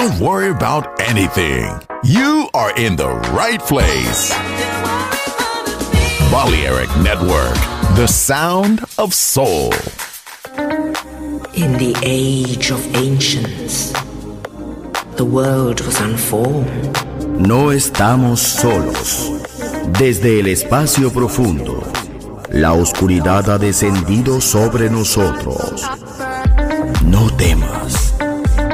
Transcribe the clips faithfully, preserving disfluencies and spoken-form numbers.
Don't worry about anything. You are in the right place. Balearic Network, the sound of soul. In the age of ancients, the world was unformed. No estamos solos. Desde el espacio profundo, la oscuridad ha descendido sobre nosotros. No temas.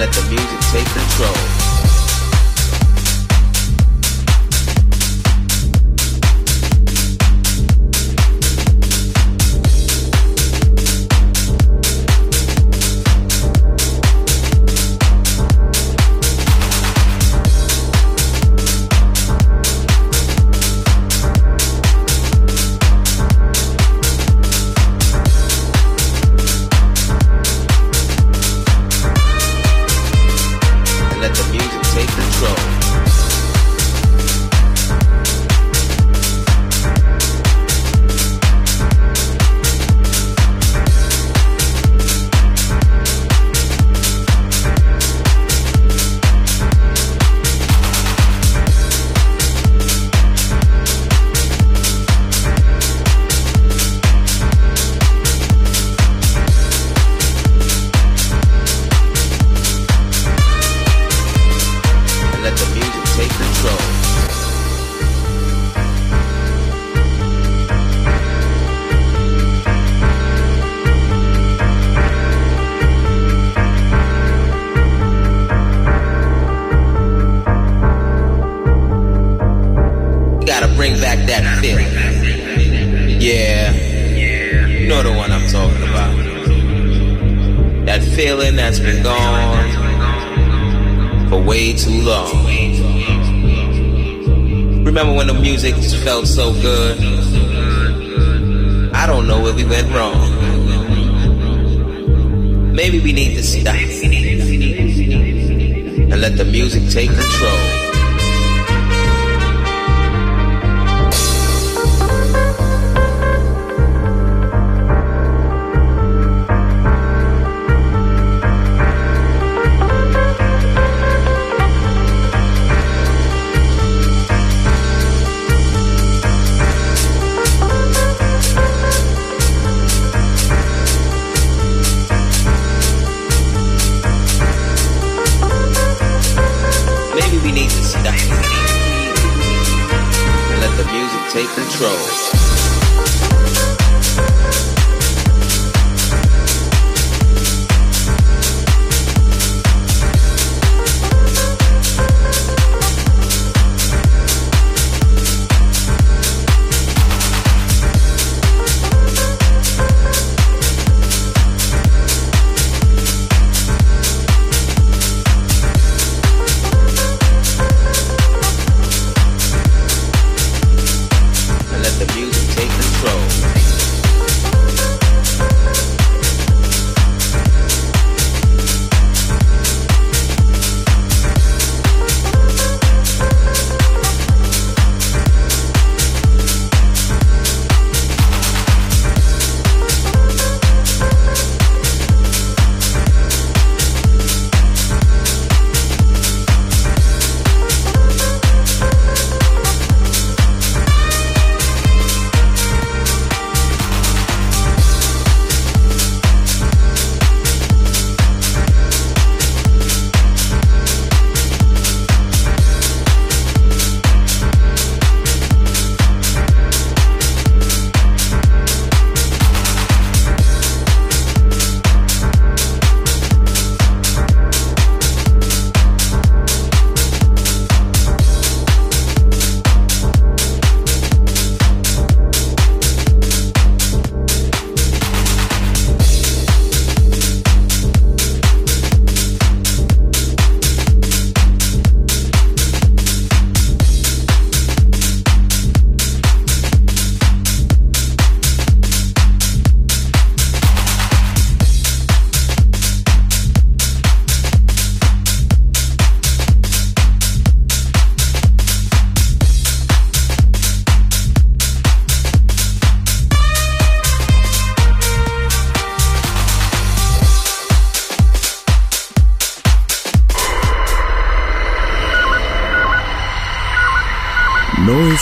let the music take control.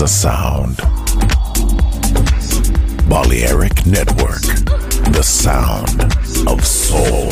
A sound. Balearic Network, the sound of soul.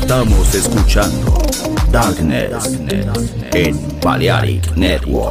Estamos escuchando Darkness en Balearic Network.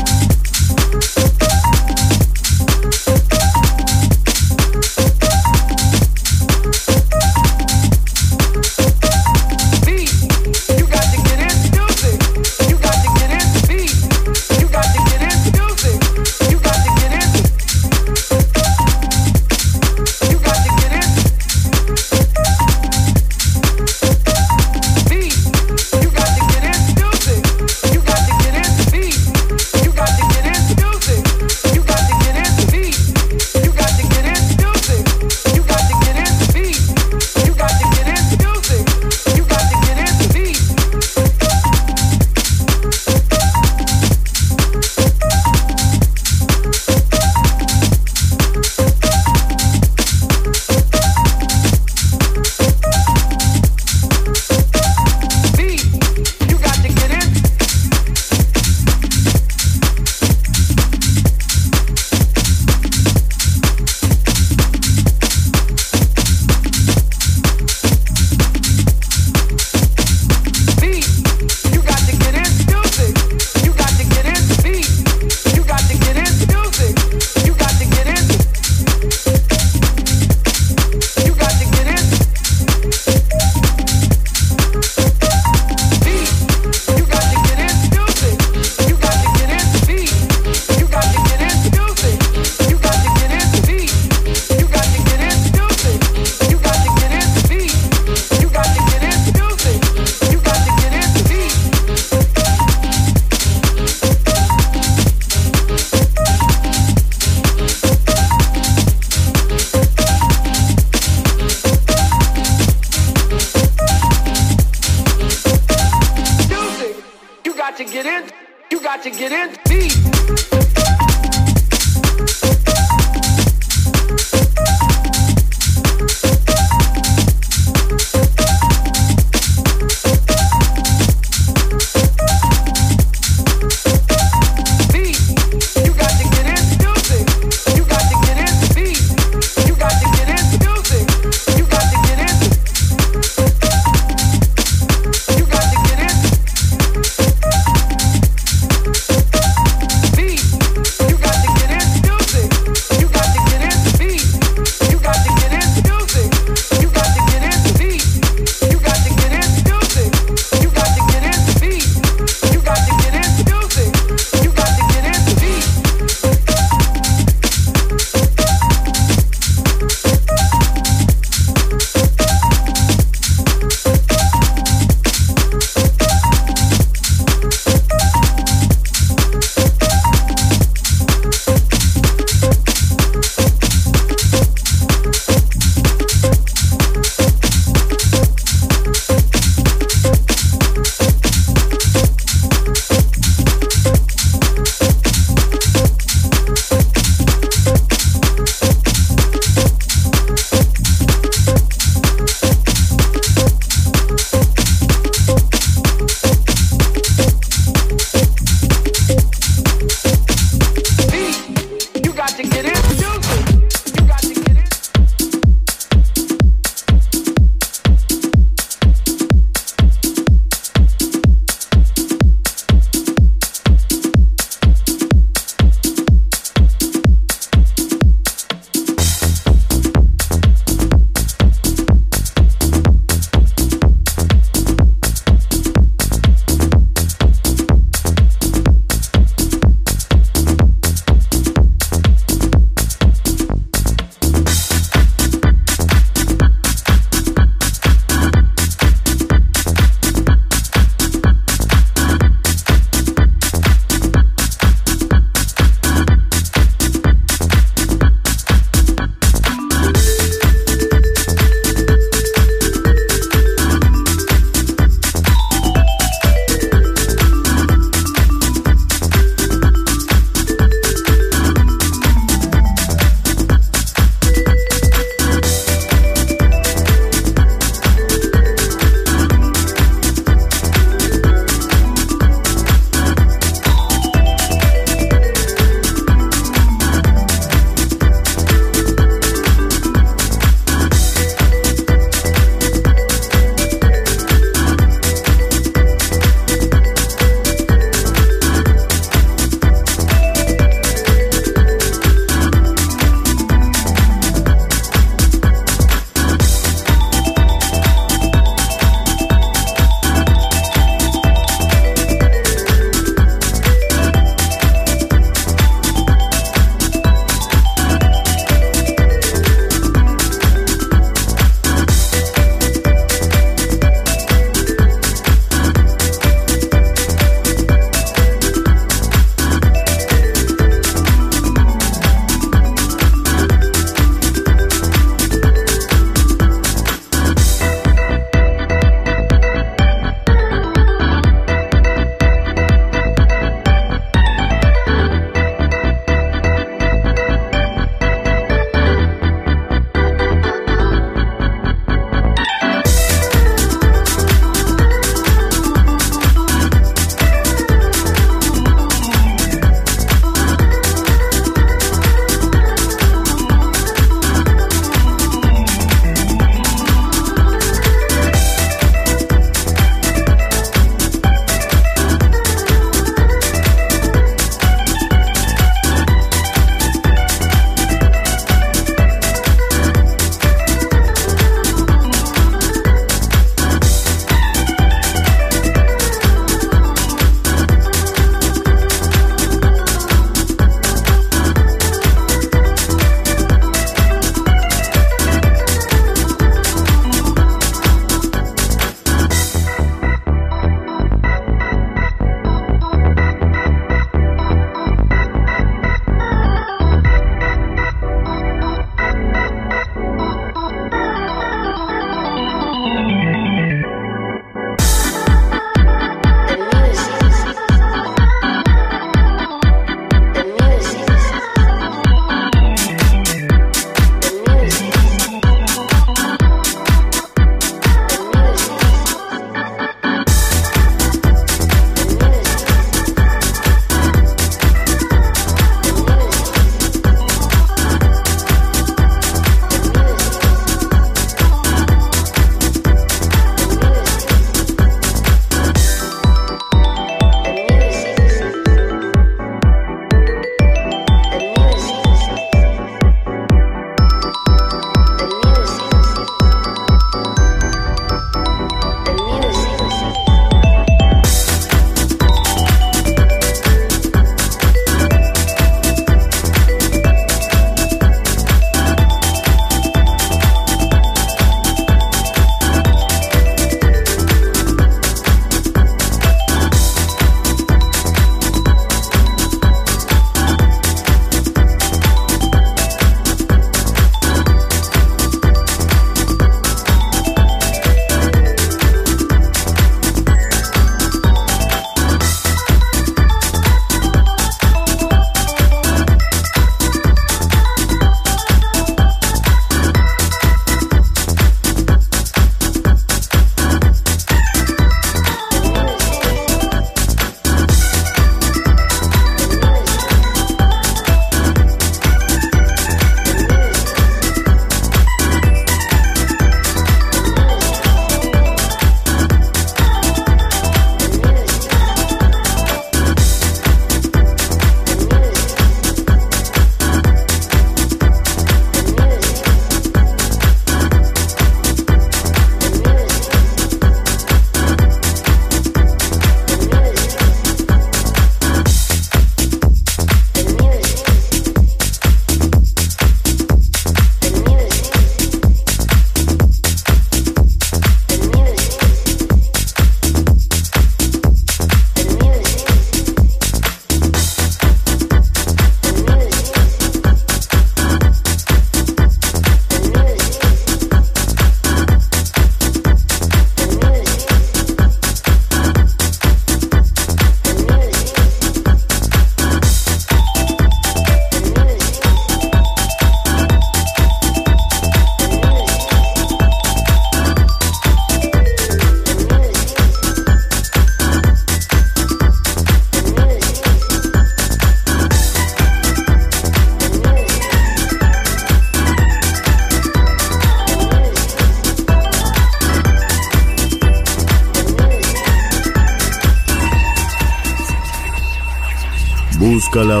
Busca la